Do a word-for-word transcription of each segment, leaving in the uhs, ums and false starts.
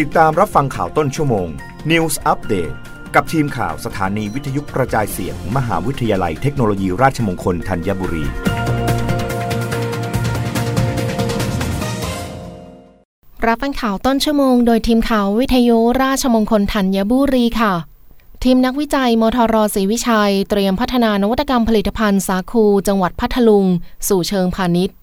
ติดตามรับฟังข่าวต้นชั่วโมง News Update กับทีมข่าวสถานีวิทยุกระจายเสียง มหาวิทยาลัยเทคโนโลยีราชมงคลธัญบุรีรับฟังข่าวต้นชั่วโมงโดยทีมข่าววิทยุราชมงคลธัญบุรีค่ะทีมนักวิจัยมทร.ศรีวิชัยเตรียมพัฒนานวัตกรรมผลิตภัณฑ์สาคูจังหวัดพัทลุงสู่เชิงพาณิชย์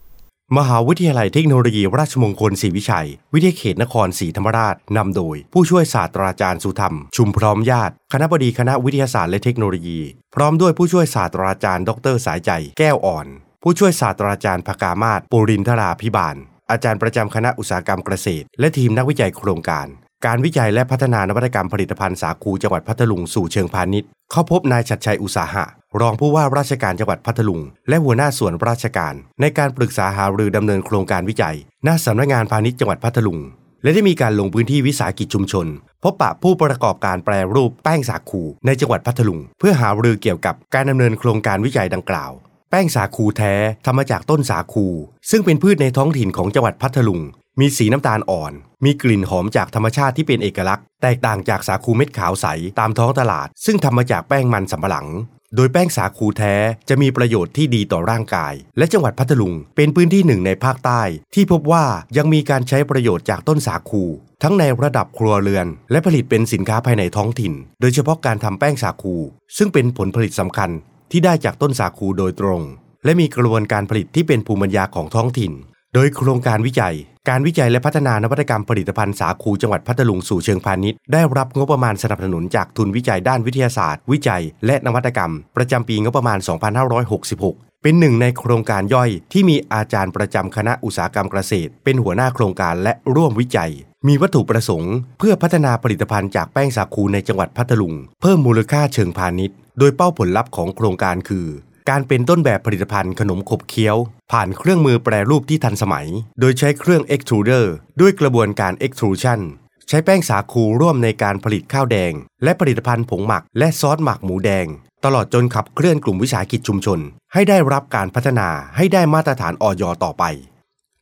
มหาวิทยาลัยเทคโนโลยีราชมงคลศรีวิชัยวิทยาเขตนครศรีธรรมราชนำโดยผู้ช่วยศาสตราจารย์สุธรรมชุมพร้อมญาติคณบดีคณะวิทยาศาสตร์และเทคโนโลยีพร้อมด้วยผู้ช่วยศาสตราจารย์ดร.สายใจแก้วอ่อนผู้ช่วยศาสตราจารย์ภกามาศปุรินทราภิบาลอาจารย์ประจำคณะอุตสาหกรรมเกษตรและทีมนักวิจัยโครงการการวิจัยและพัฒนานวัตกรรมผลิตภัณฑ์สาคูจังหวัดพัทลุงสู่เชิงพาณิชย์เข้าพบนายชัดชัยอุตสาหะรองผู้ว่าราชการจังหวัดพัทลุงและหัวหน้าส่วนราชการในการปรึกษาหารือดำเนินโครงการวิจัยณสำนักงานพาณิชย์จังหวัดพัทลุงและได้มีการลงพื้นที่วิสาหกิจชุมชนพบปะผู้ประกอบการแปรรูปแป้งสาคูในจังหวัดพัทลุงเพื่อหารือเกี่ยวกับการดำเนินโครงการวิจัยดังกล่าวแป้งสาคูแท้ทำมาจากต้นสาคูซึ่งเป็นพืชในท้องถิ่นของจังหวัดพัทลุงมีสีน้ำตาลอ่อนมีกลิ่นหอมจากธรรมชาติที่เป็นเอกลักษณ์แตกต่างจากสาคูเม็ดขาวใสตามท้องตลาดซึ่งทำมาจากแป้งมันสำปะหลังโดยแป้งสาคูแท้จะมีประโยชน์ที่ดีต่อร่างกายและจังหวัดพัทลุงเป็นพื้นที่หนึ่งในภาคใต้ที่พบว่ายังมีการใช้ประโยชน์จากต้นสาคูทั้งในระดับครัวเรือนและผลิตเป็นสินค้าภายในท้องถิ่นโดยเฉพาะการทำแป้งสาคูซึ่งเป็นผลผลิตสำคัญที่ได้จากต้นสาคูโดยตรงและมีกระบวนการผลิตที่เป็นภูมิปัญญาของท้องถิ่นโดยโครงการวิจัยการวิจัยและพัฒนานวัตกรรมผลิตภัณฑ์สาคูจังหวัดพัทลุงสู่เชิงพาณิชย์ได้รับงบประมาณสนับสนุนจากทุนวิจัยด้านวิทยาศาสตร์วิจัยและนวัตกรรมประจำปีงบประมาณ สองพันห้าร้อยหกสิบหก เป็นหนึ่งในโครงการย่อยที่มีอาจารย์ประจำคณะอุตสาหกรรมเกษตรเป็นหัวหน้าโครงการและร่วมวิจัยมีวัตถุประสงค์เพื่อพัฒนาผลิตภัณฑ์จากแป้งสาคูในจังหวัดพัทลุงเพิ่มมูลค่าเชิงพาณิชย์โดยเป้าผลลัพธ์ของโครงการคือการเป็นต้นแบบผลิตภัณฑ์ขนมขบเคี้ยวผ่านเครื่องมือแปรรูปที่ทันสมัยโดยใช้เครื่อง Extruder ด้วยกระบวนการ Extrusion ใช้แป้งสาคูร่วมในการผลิตข้าวแดงและผลิตภัณฑ์ผงหมักและซอสหมักหมูแดงตลอดจนขับเคลื่อนกลุ่มวิสาหกิจชุมชนให้ได้รับการพัฒนาให้ได้มาตรฐาน อย.ต่อไป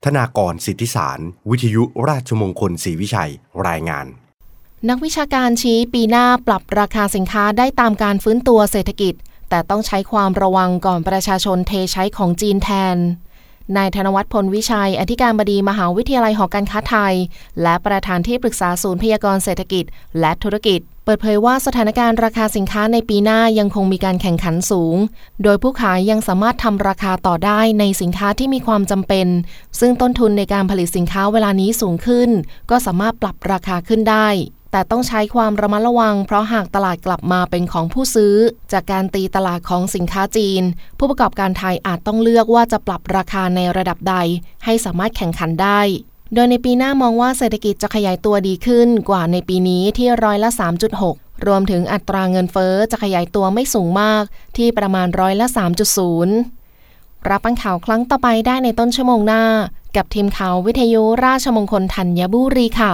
ธนากร สิทธิสารวิทยุราชมงคลศรีวิชัยรายงานนักวิชาการชี้ปีหน้าปรับราคาสินค้าได้ตามการฟื้นตัวเศรษฐกิจแต่ต้องใช้ความระวังก่อนประชาชนเทใช้ของจีนแทนนายธนวัฒน์พลวิชัยอธิการบดีมหาวิทยาลัยหอการค้าไทยและประธานที่ปรึกษาศูนย์พยากรณ์เศรษฐกิจและธุรกิจเปิดเผยว่าสถานการณ์ราคาสินค้าในปีหน้ายังคงมีการแข่งขันสูงโดยผู้ขายยังสามารถทำราคาต่อได้ในสินค้าที่มีความจำเป็นซึ่งต้นทุนในการผลิตสินค้าเวลานี้สูงขึ้นก็สามารถปรับราคาขึ้นได้แต่ต้องใช้ความระมัดระวังเพราะหากตลาดกลับมาเป็นของผู้ซื้อจากการตีตลาดของสินค้าจีนผู้ประกอบการไทยอาจต้องเลือกว่าจะปรับราคาในระดับใดให้สามารถแข่งขันได้โดยในปีหน้ามองว่าเศรษฐกิจจะขยายตัวดีขึ้นกว่าในปีนี้ที่ร้อยละ สามจุดหก รวมถึงอัตราเงินเฟ้อจะขยายตัวไม่สูงมากที่ประมาณร้อยละ สามจุดศูนย์ รับฟังข่าวครั้งต่อไปได้ในต้นชั่วโมงหน้ากับทีมข่าววิทยุราชมงคลธัญบุรีค่ะ